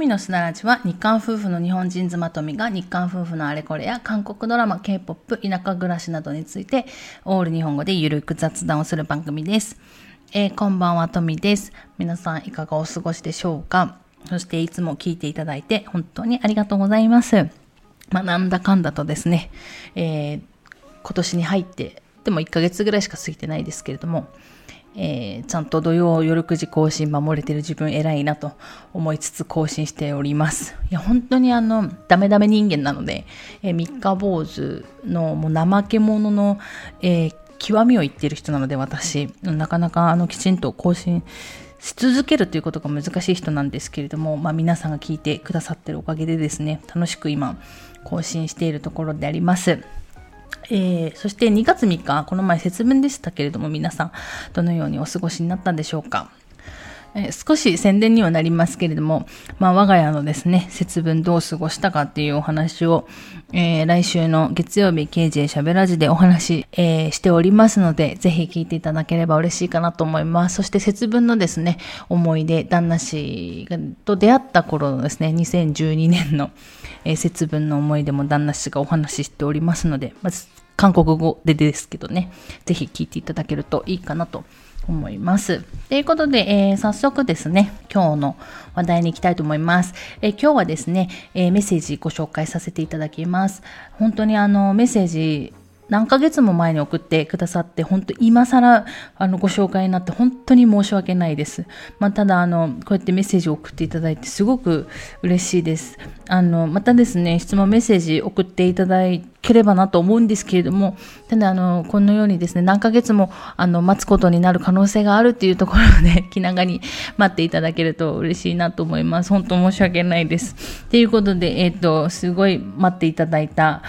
みのすならじは日韓夫婦の日本人妻とみが日韓夫婦のあれこれや韓国ドラマ、K-POP、田舎暮らしなどについてオール日本語でゆるく雑談をする番組です。こんばんは、とみです。皆さんいかがお過ごしでしょうか。そしていつも聞いていただいて本当にありがとうございます。なんだかんだとですね、今年に入って、でも1ヶ月ぐらいしか過ぎてないですけれども、ちゃんと土曜夜9時更新守れてる自分偉いなと思いつつ更新しております。いや本当にダメダメ人間なので、三日坊主のもう怠け者の、極みを言ってる人なので、私なかなかきちんと更新し続けるということが難しい人なんですけれども、皆さんが聞いてくださってるおかげでですね、楽しく今更新しているところであります。そして2月3日、この前節分でしたけれども、皆さんどのようにお過ごしになったんでしょうか。少し宣伝にはなりますけれども、我が家のですね、節分どう過ごしたかっていうお話を、来週の月曜日 KJ しゃべらじでお話、しておりますので、ぜひ聞いていただければ嬉しいかなと思います。そして節分のですね、思い出、旦那氏と出会った頃のですね、2012年の、節分の思い出も旦那氏がお話ししておりますので、まず韓国語でですけどね、ぜひ聞いていただけるといいかなと思います。ということで、早速ですね、今日の話題に行きたいと思います。今日はですね、メッセージご紹介させていただきます。本当にメッセージ何ヶ月も前に送ってくださって、本当今更ご紹介になって本当に申し訳ないです。ただこうやってメッセージを送っていただいてすごく嬉しいです。またですね、質問メッセージ送っていただければなと思うんですけれども、ただこのようにですね、何ヶ月も待つことになる可能性があるっていうところで気長に待っていただけると嬉しいなと思います。本当申し訳ないです。ということで、すごい待っていただいた、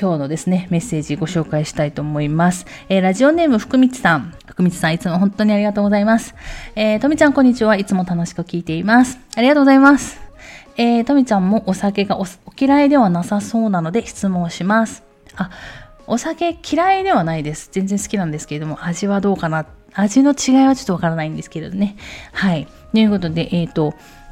今日のですね、メッセージご紹介したいと思います。ラジオネーム福光さん。福光さん、いつも本当にありがとうございます。とみちゃん、こんにちは。いつも楽しく聞いています。ありがとうございます。とみちゃんもお酒が お嫌いではなさそうなので質問します。お酒嫌いではないです。全然好きなんですけれども、味はどうかな。味の違いはちょっとわからないんですけれどね。はい。ということで、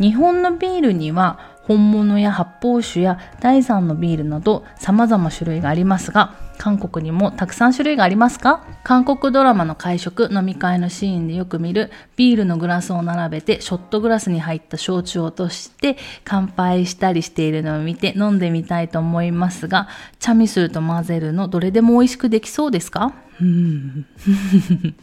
日本のビールには、本物や発泡酒や第三のビールなど様々種類がありますが、韓国にもたくさん種類がありますか？韓国ドラマの会食、飲み会のシーンでよく見るビールのグラスを並べてショットグラスに入った焼酎を落として乾杯したりしているのを見て飲んでみたいと思いますが、チャミスルと混ぜるのどれでも美味しくできそうですか？派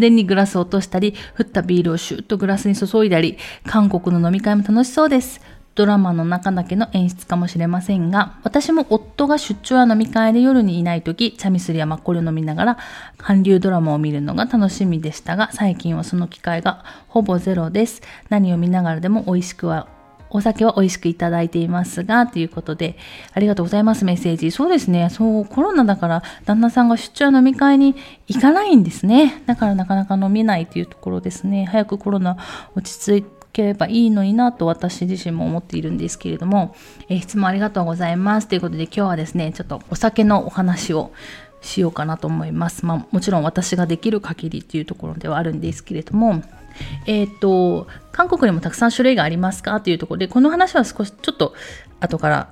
手にグラスを落としたり、振ったビールをシュッとグラスに注いだり、韓国の飲み会も楽しそうです。ドラマの中だけの演出かもしれませんが、私も夫が出張や飲み会で夜にいないとき、チャミスルやマッコリを飲みながら韓流ドラマを見るのが楽しみでしたが、最近はその機会がほぼゼロです。何を見ながらでもお酒は美味しくいただいていますが、ということで、ありがとうございますメッセージ。そうですね、コロナだから旦那さんが出張や飲み会に行かないんですね。だからなかなか飲めないというところですね。早くコロナ落ち着いてければいいのになと私自身も思っているんですけれども、質問ありがとうございますということで、今日はですね、ちょっとお酒のお話をしようかなと思います。もちろん私ができる限りというところではあるんですけれども、韓国にもたくさん種類がありますかというところで、この話は少しちょっと後から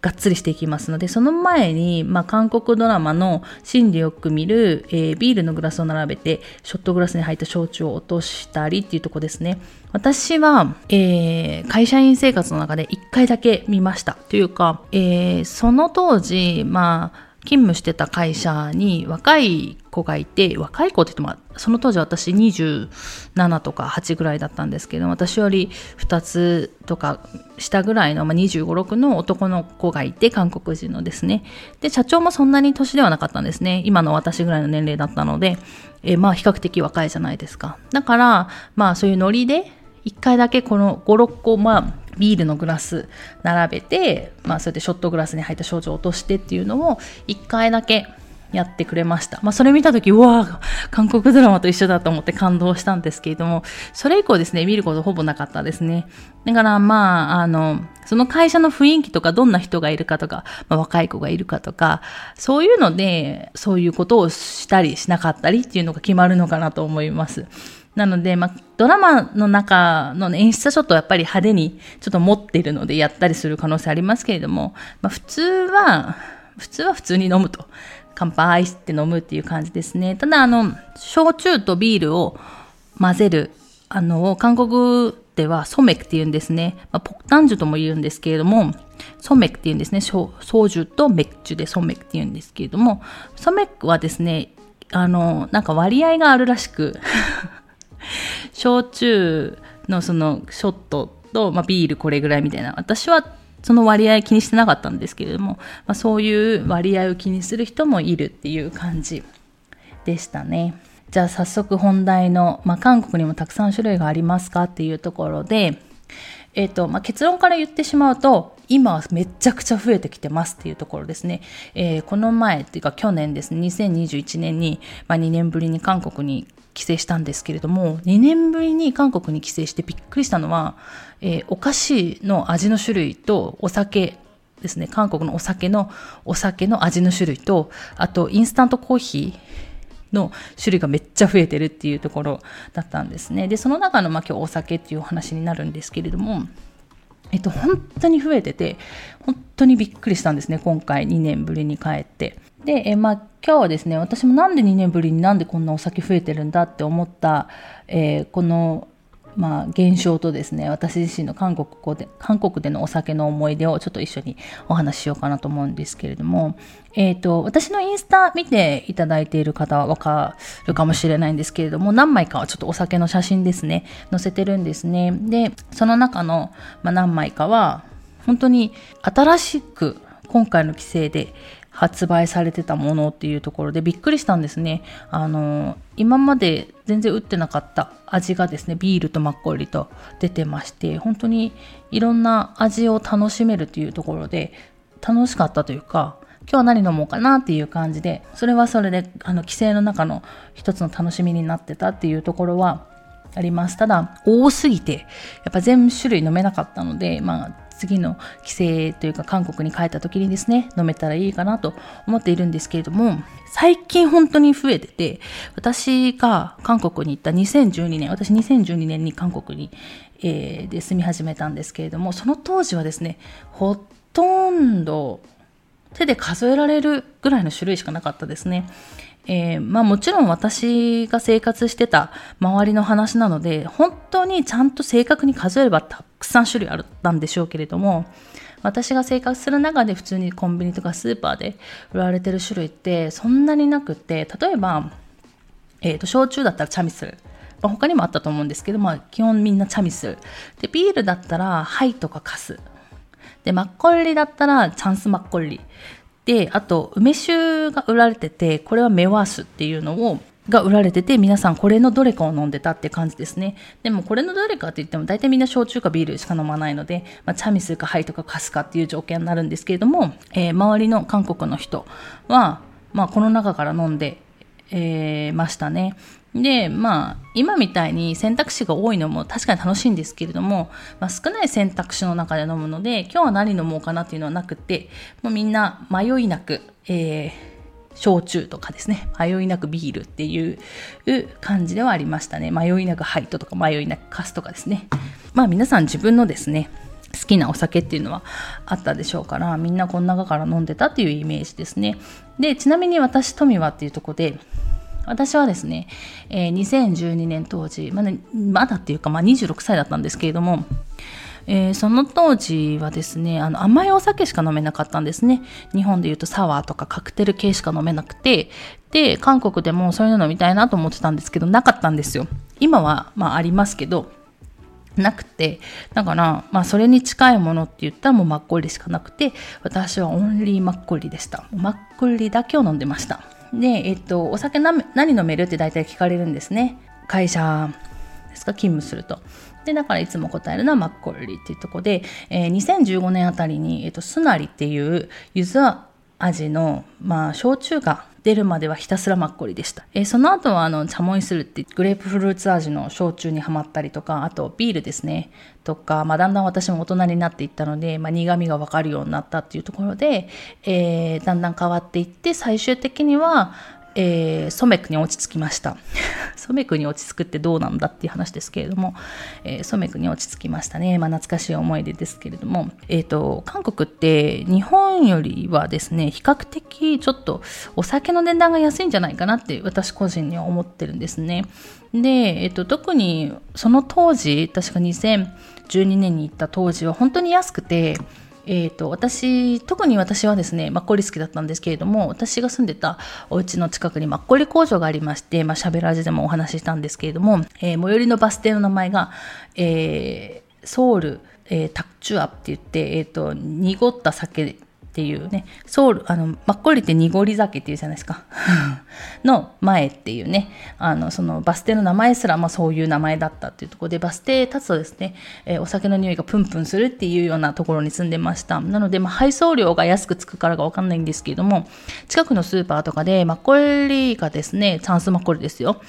がっつりしていきますので、その前に、韓国ドラマのシーンでよく見る、ビールのグラスを並べてショットグラスに入った焼酎を落としたりっていうところですね。私は、会社員生活の中で1回だけ見ました。というか、その当時、勤務してた会社に若い子がいて、若い子って言っても、その当時私27とか8ぐらいだったんですけど、私より2つとか下ぐらいの、25、6の男の子がいて、韓国人のですね。で、社長もそんなに年ではなかったんですね。今の私ぐらいの年齢だったので、比較的若いじゃないですか。だから、そういうノリで、1回だけこの5、6個、ビールのグラス並べて、そうやってショットグラスに入った焼酎を落としてっていうのを1回だけやってくれました。それ見たとき、うわー、韓国ドラマと一緒だと思って感動したんですけれども、それ以降ですね、見ることほぼなかったですね。だからその会社の雰囲気とか、どんな人がいるかとか、若い子がいるかとか、そういうので、そういうことをしたりしなかったりっていうのが決まるのかなと思います。なので、ドラマの中の演出はちょっとやっぱり派手にちょっと持っているのでやったりする可能性ありますけれども、普通は普通に飲むと、乾杯して飲むっていう感じですね。ただ焼酎とビールを混ぜる韓国ではソメクっていうんですね。ポクタンジュとも言うんですけれども、ソメクっていうんですね。ソジュとメクジュでソメクっていうんですけれども、ソメクはですね、なんか割合があるらしく焼酎のそのショットと、ビールこれぐらいみたいな。私はその割合気にしてなかったんですけれども、そういう割合を気にする人もいるっていう感じでしたね。じゃあ早速本題の、韓国にもたくさん種類がありますかっていうところで、結論から言ってしまうと、今はめちゃくちゃ増えてきてますっていうところですね。この前っていうか去年ですね、2021年に、2年ぶりに韓国に帰省したんですけれども、2年ぶりに韓国に帰省してびっくりしたのは、お菓子の味の種類とお酒ですね、韓国のお酒の味の種類と、あとインスタントコーヒーの種類がめっちゃ増えてるっていうところだったんですね。で、その中の今日お酒っていうお話になるんですけれども、本当に増えてて、本当にびっくりしたんですね、今回2年ぶりに帰って。で、今日はですね、私もなんで2年ぶりになんでこんなお酒増えてるんだって思った、この、現象とですね、私自身の韓国でのお酒の思い出をちょっと一緒にお話ししようかなと思うんですけれども、私のインスタ見ていただいている方はわかるかもしれないんですけれども、何枚かはちょっとお酒の写真ですね、載せてるんですね。で、その中の、何枚かは本当に新しく今回の規制で発売されてたものっていうところでびっくりしたんですね。今まで全然売ってなかった味がですね、ビールとマッコリと出てまして、本当にいろんな味を楽しめるというところで楽しかったというか、今日は何飲もうかなっていう感じで、それはそれで帰省の中の一つの楽しみになってたっていうところはあります。ただ多すぎてやっぱ全種類飲めなかったので、次の帰省というか韓国に帰った時にですね、飲めたらいいかなと思っているんですけれども、最近本当に増えてて、私が韓国に行った2012年に韓国に、で住み始めたんですけれども、その当時はですね、ほとんど手で数えられるぐらいの種類しかなかったですね。もちろん私が生活してた周りの話なので、本当にちゃんと正確に数えればたくさん種類あったんでしょうけれども、私が生活する中で普通にコンビニとかスーパーで売られてる種類ってそんなになくて、例えば、焼酎だったらチャミスル、他にもあったと思うんですけど、基本みんなチャミスルで、ビールだったらハイとかカスで、マッコリだったらチャンスマッコリで、あと梅酒が売られてて、これはメワースっていうのが売られてて、皆さんこれのどれかを飲んでたって感じですね。でもこれのどれかって言っても大体みんな焼酎かビールしか飲まないので、チャミスルかハイとかカスかっていう条件になるんですけれども、周りの韓国の人は、この中から飲んで、ましたね。で、今みたいに選択肢が多いのも確かに楽しいんですけれども、少ない選択肢の中で飲むので、今日は何飲もうかなっていうのはなくて、もうみんな迷いなく、焼酎とかですね、迷いなくビールっていう感じではありましたね。迷いなくハイトとか迷いなくカスとかですね。皆さん自分のですね、好きなお酒っていうのはあったでしょうから、みんなこの中から飲んでたっていうイメージですね。で、ちなみに私トミワっていうところで、私はですね、2012年当時、まだっていうか、26歳だったんですけれども、その当時はですね、甘いお酒しか飲めなかったんですね。日本でいうとサワーとかカクテル系しか飲めなくて、で、韓国でもそういうの飲みたいなと思ってたんですけど、なかったんですよ。今は、ありますけど、なくて、だから、それに近いものって言ったらもうマッコリしかなくて、私はオンリーマッコリでした。マッコリだけを飲んでました。で、お酒何飲めるって大体聞かれるんですね。会社ですか、勤務すると。で、だからいつも答えるのはマッコリっていうところで、2015年あたりに、スナリっていう柚子味の、焼酎が出るまではひたすらマッコリでした。その後はチャモイスルってグレープフルーツ味の焼酎にはまったりとか、あとビールですねとか、だんだん私も大人になっていったので、苦味が分かるようになったっていうところで、だんだん変わっていって、最終的にはソメクに落ち着きましたソメクに落ち着くってどうなんだっていう話ですけれども、ソメクに落ち着きましたね。まあ、懐かしい思い出ですけれども、韓国って日本よりはですね、比較的ちょっとお酒の値段が安いんじゃないかなって私個人には思ってるんですね。で、特にその当時、確か2012年に行った当時は本当に安くて、特に私はですね、マッコリ好きだったんですけれども、私が住んでたお家の近くにマッコリ工場がありまして、まあ、しゃべらじでもお話ししたんですけれども、最寄りのバス停の名前が、ソウル、タクチュアって言って、濁った酒っていうね、ソウル、マッコリって濁り酒っていうじゃないですかの前っていうね、そのバス停の名前すら、まあ、そういう名前だったっていうところで、バス停立つとですね、お酒の匂いがプンプンするっていうようなところに住んでました。なので、まあ、配送料が安くつくからかわかんないんですけれども、近くのスーパーとかでマッコリがですね、チャンスマッコリですよ、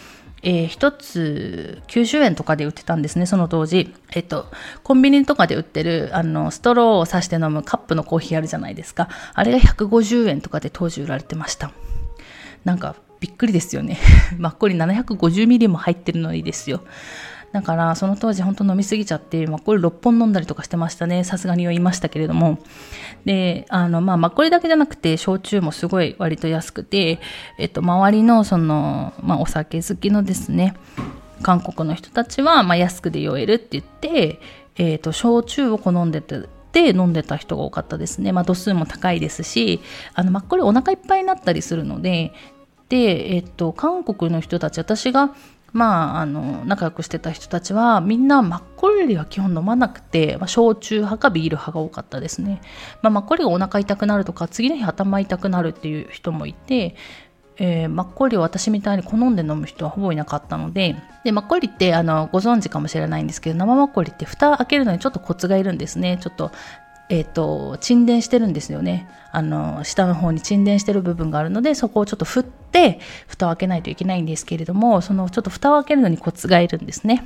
一つ90円とかで売ってたんですね、その当時。コンビニとかで売ってるストローを刺して飲むカップのコーヒーあるじゃないですか。あれが150円とかで当時売られてました。なんかびっくりですよねマッコリ750ミリも入ってるのにですよ。だからその当時本当飲みすぎちゃって、マッコリ6本飲んだりとかしてましたね。さすがに酔いましたけれども。で、まあ、マッコリだけじゃなくて焼酎もすごい割と安くて、周りのその、まあ、お酒好きのですね、韓国の人たちは、まあ、安くで酔えるって言って、焼酎を好んでて飲んでた人が多かったですね。まあ、度数も高いですし、マッコリお腹いっぱいになったりするので、で、韓国の人たち、私がまあ、仲良くしてた人たちはみんなマッコリは基本飲まなくて、まあ、焼酎派かビール派が多かったですね。まあ、マッコリがお腹痛くなるとか次の日頭痛くなるっていう人もいて、マッコリを私みたいに好んで飲む人はほぼいなかったので、マッコリってご存知かもしれないんですけど、生マッコリって蓋開けるのにちょっとコツがいるんですね。ちょっと沈殿してるんですよね。下の方に沈殿してる部分があるので、そこをちょっと振って蓋を開けないといけないんですけれども、そのちょっと蓋を開けるのにコツがいるんですね。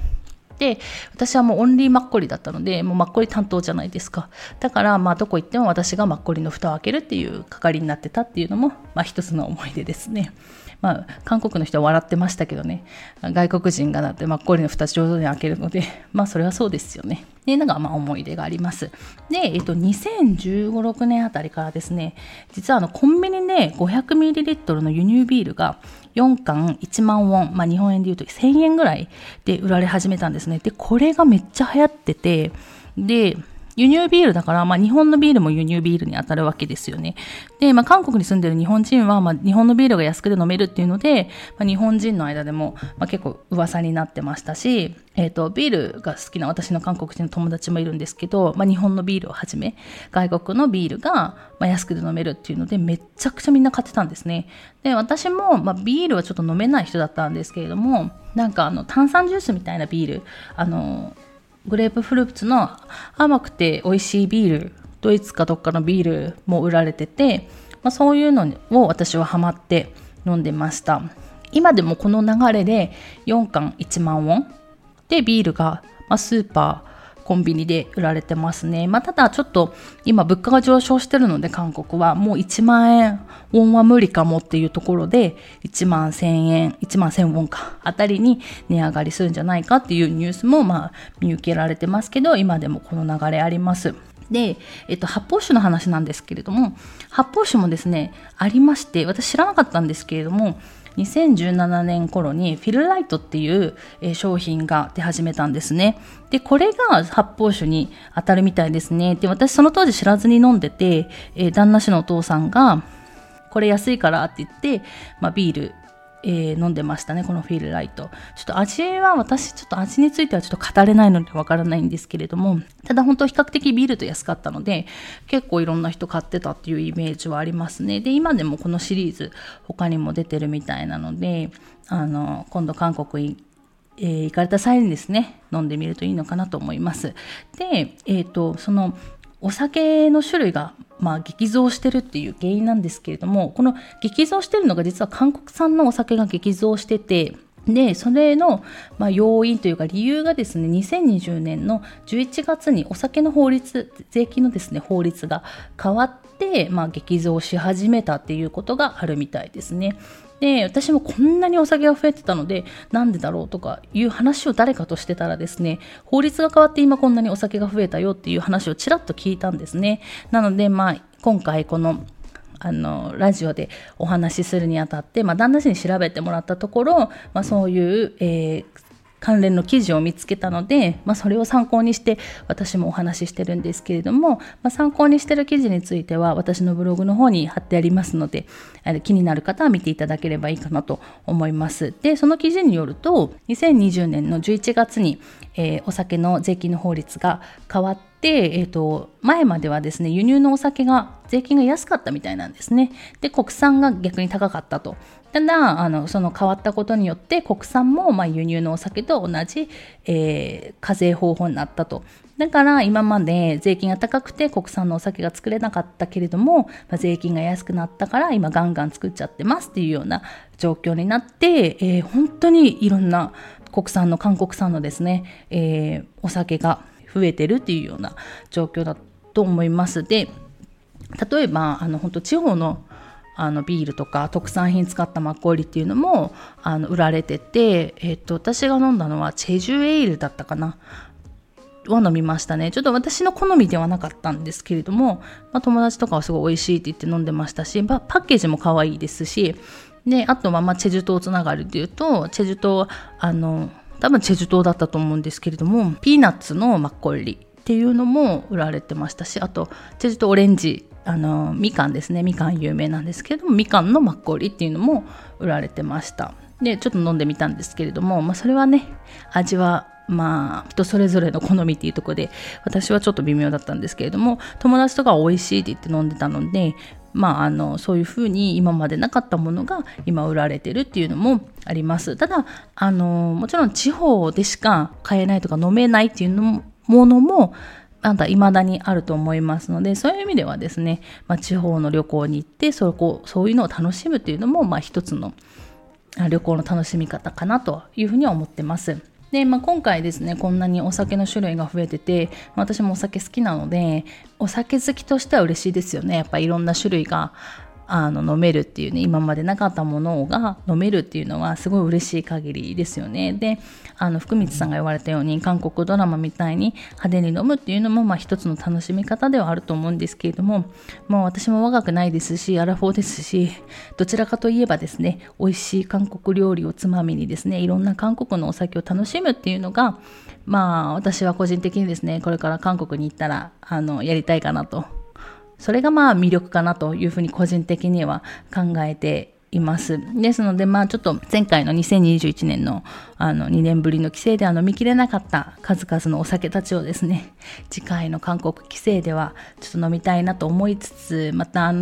で、私はもうオンリーマッコリだったので、もうマッコリ担当じゃないですか。だから、まあ、どこ行っても私がマッコリの蓋を開けるっていう係になってたっていうのも、まあ、一つの思い出ですね。まあ、韓国の人は笑ってましたけどね、外国人がだってマッコリの蓋上手に開けるので、まあ、それはそうですよね。で、なんかまあ思い出があります。で、2015、6年あたりからですね、実はコンビニで 500ml の輸入ビールが4缶1万ウォン、まあ、日本円で言うと1000円ぐらいで売られ始めたんですね。で、これがめっちゃ流行ってて、で、輸入ビールだから、まあ、日本のビールも輸入ビールに当たるわけですよね。で、まあ、韓国に住んでる日本人は、まあ、日本のビールが安くて飲めるっていうので、まあ、日本人の間でも、まあ、結構噂になってましたし、ビールが好きな私の韓国人の友達もいるんですけど、まあ、日本のビールをはじめ外国のビールが、まあ、安くて飲めるっていうので、めっちゃくちゃみんな買ってたんですね。で、私も、まあ、ビールはちょっと飲めない人だったんですけれども、なんか炭酸ジュースみたいなビール、グレープフルーツの甘くて美味しいビール、ドイツかどっかのビールも売られてて、まあ、そういうのを私はハマって飲んでました。今でもこの流れで4缶1万ウォンでビールが、まあ、スーパーコンビニで売られてますね。まあ、ただちょっと今物価が上昇してるので、韓国はもう1万円ウォンは無理かもっていうところで、1万1000ウォンかあたりに値上がりするんじゃないかっていうニュースも、まあ、見受けられてますけど、今でもこの流れあります。で、発泡酒の話なんですけれども、発泡酒もですねありまして、私知らなかったんですけれども、2017年頃にフィルライトっていう商品が出始めたんですね。で、これが発泡酒に当たるみたいですね。で、私その当時知らずに飲んでて、旦那氏のお父さんがこれ安いからって言って、まあ、ビール、飲んでましたね、このフィルライト。ちょっと味は、私ちょっと味についてはちょっと語れないのでわからないんですけれども、ただ本当比較的ビールと安かったので、結構いろんな人買ってたっていうイメージはありますね。で、今でもこのシリーズ他にも出てるみたいなので、今度韓国行かれた際にですね、飲んでみるといいのかなと思います。で、そのお酒の種類が、まあ、激増してるっていう原因なんですけれども、この激増してるのが実は韓国産のお酒が激増してて、で、それの、まあ、要因というか理由がですね、2020年の11月にお酒の法律、税金のですね法律が変わって、まあ、激増し始めたっていうことがあるみたいですね。で、私もこんなにお酒が増えてたのでなんでだろうとかいう話を誰かとしてたらですね、法律が変わって今こんなにお酒が増えたよっていう話をちらっと聞いたんですね。なので今回このラジオでお話しするにあたって、旦那氏に調べてもらったところ、そういう、関連の記事を見つけたので、それを参考にして私もお話ししてるんですけれども、参考にしてる記事については私のブログの方に貼ってありますので、気になる方は見ていただければいいかなと思います。で、その記事によると、2020年の11月に、お酒の税金の法律が変わって、前まではですね、輸入のお酒が税金が安かったみたいなんですね。で、国産が逆に高かったと。ただその変わったことによって国産も輸入のお酒と同じ、課税方法になったと。だから今まで税金が高くて国産のお酒が作れなかったけれども、税金が安くなったから今ガンガン作っちゃってますっていうような状況になって、本当にいろんな国産の韓国産のですね、お酒が増えてるっていうような状況だと思います。で、例えば本当地方のビールとか特産品使ったマッコリっていうのも売られてて、私が飲んだのはチェジュエールだったかなを飲みましたね。ちょっと私の好みではなかったんですけれども、友達とかはすごい美味しいって言って飲んでましたし、パッケージも可愛いですし、であとはチェジュ島つながりでいうと、チェジュ島多分チェジュ島だったと思うんですけれども、ピーナッツのマッコリっていうのも売られてましたし、あとチェジュ島オレンジ、みかんですね、みかん有名なんですけれども、みかんのマッコリっていうのも売られてました。で、ちょっと飲んでみたんですけれども、それはね、味は人それぞれの好みっていうところで、私はちょっと微妙だったんですけれども、友達とかは美味しいって言って飲んでたので、そういうふうに今までなかったものが今売られてるっていうのもあります。ただもちろん地方でしか買えないとか飲めないっていうものも未だにあると思いますので、そういう意味ではですね、地方の旅行に行ってそういうのを楽しむっていうのも一つの旅行の楽しみ方かなというふうには思ってます。で、今回ですね、こんなにお酒の種類が増えてて、私もお酒好きなので、お酒好きとしては嬉しいですよね。やっぱりいろんな種類が飲めるっていうね、今までなかったものが飲めるっていうのはすごい嬉しい限りですよね。で、福光さんが言われたように、韓国ドラマみたいに派手に飲むっていうのも一つの楽しみ方ではあると思うんですけれども、私も若くないですし、アラフォーですし、どちらかといえばですね、美味しい韓国料理をつまみにですね、いろんな韓国のお酒を楽しむっていうのが、私は個人的にですね、これから韓国に行ったらやりたいかなと、それが魅力かなというふうに個人的には考えています。ですのでちょっと前回の2021年の2年ぶりの帰省では飲みきれなかった数々のお酒たちをですね、次回の韓国帰省ではちょっと飲みたいなと思いつつ、また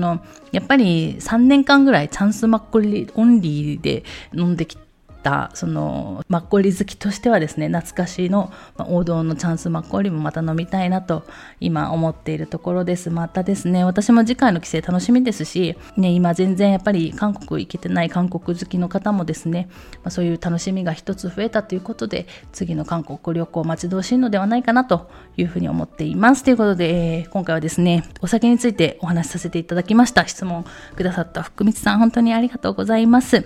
やっぱり3年間ぐらいチャンスマッコリオンリーで飲んできて、そのマッコリ好きとしてはですね、懐かしの王道のチャンスマッコリもまた飲みたいなと今思っているところです。またですね、私も次回の帰省楽しみですし、ね、今全然やっぱり韓国行けてない韓国好きの方もですね、そういう楽しみが一つ増えたということで、次の韓国旅行待ち遠しいのではないかなというふうに思っています。ということで、今回はですね、お酒についてお話しさせていただきました。質問くださった福光さん、本当にありがとうございます。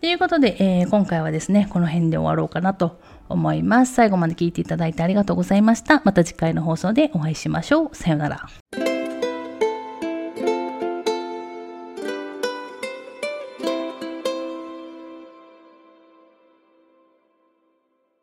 ということで、今回はですね、この辺で終わろうかなと思います。最後まで聞いていただいてありがとうございました。また次回の放送でお会いしましょう。さようなら。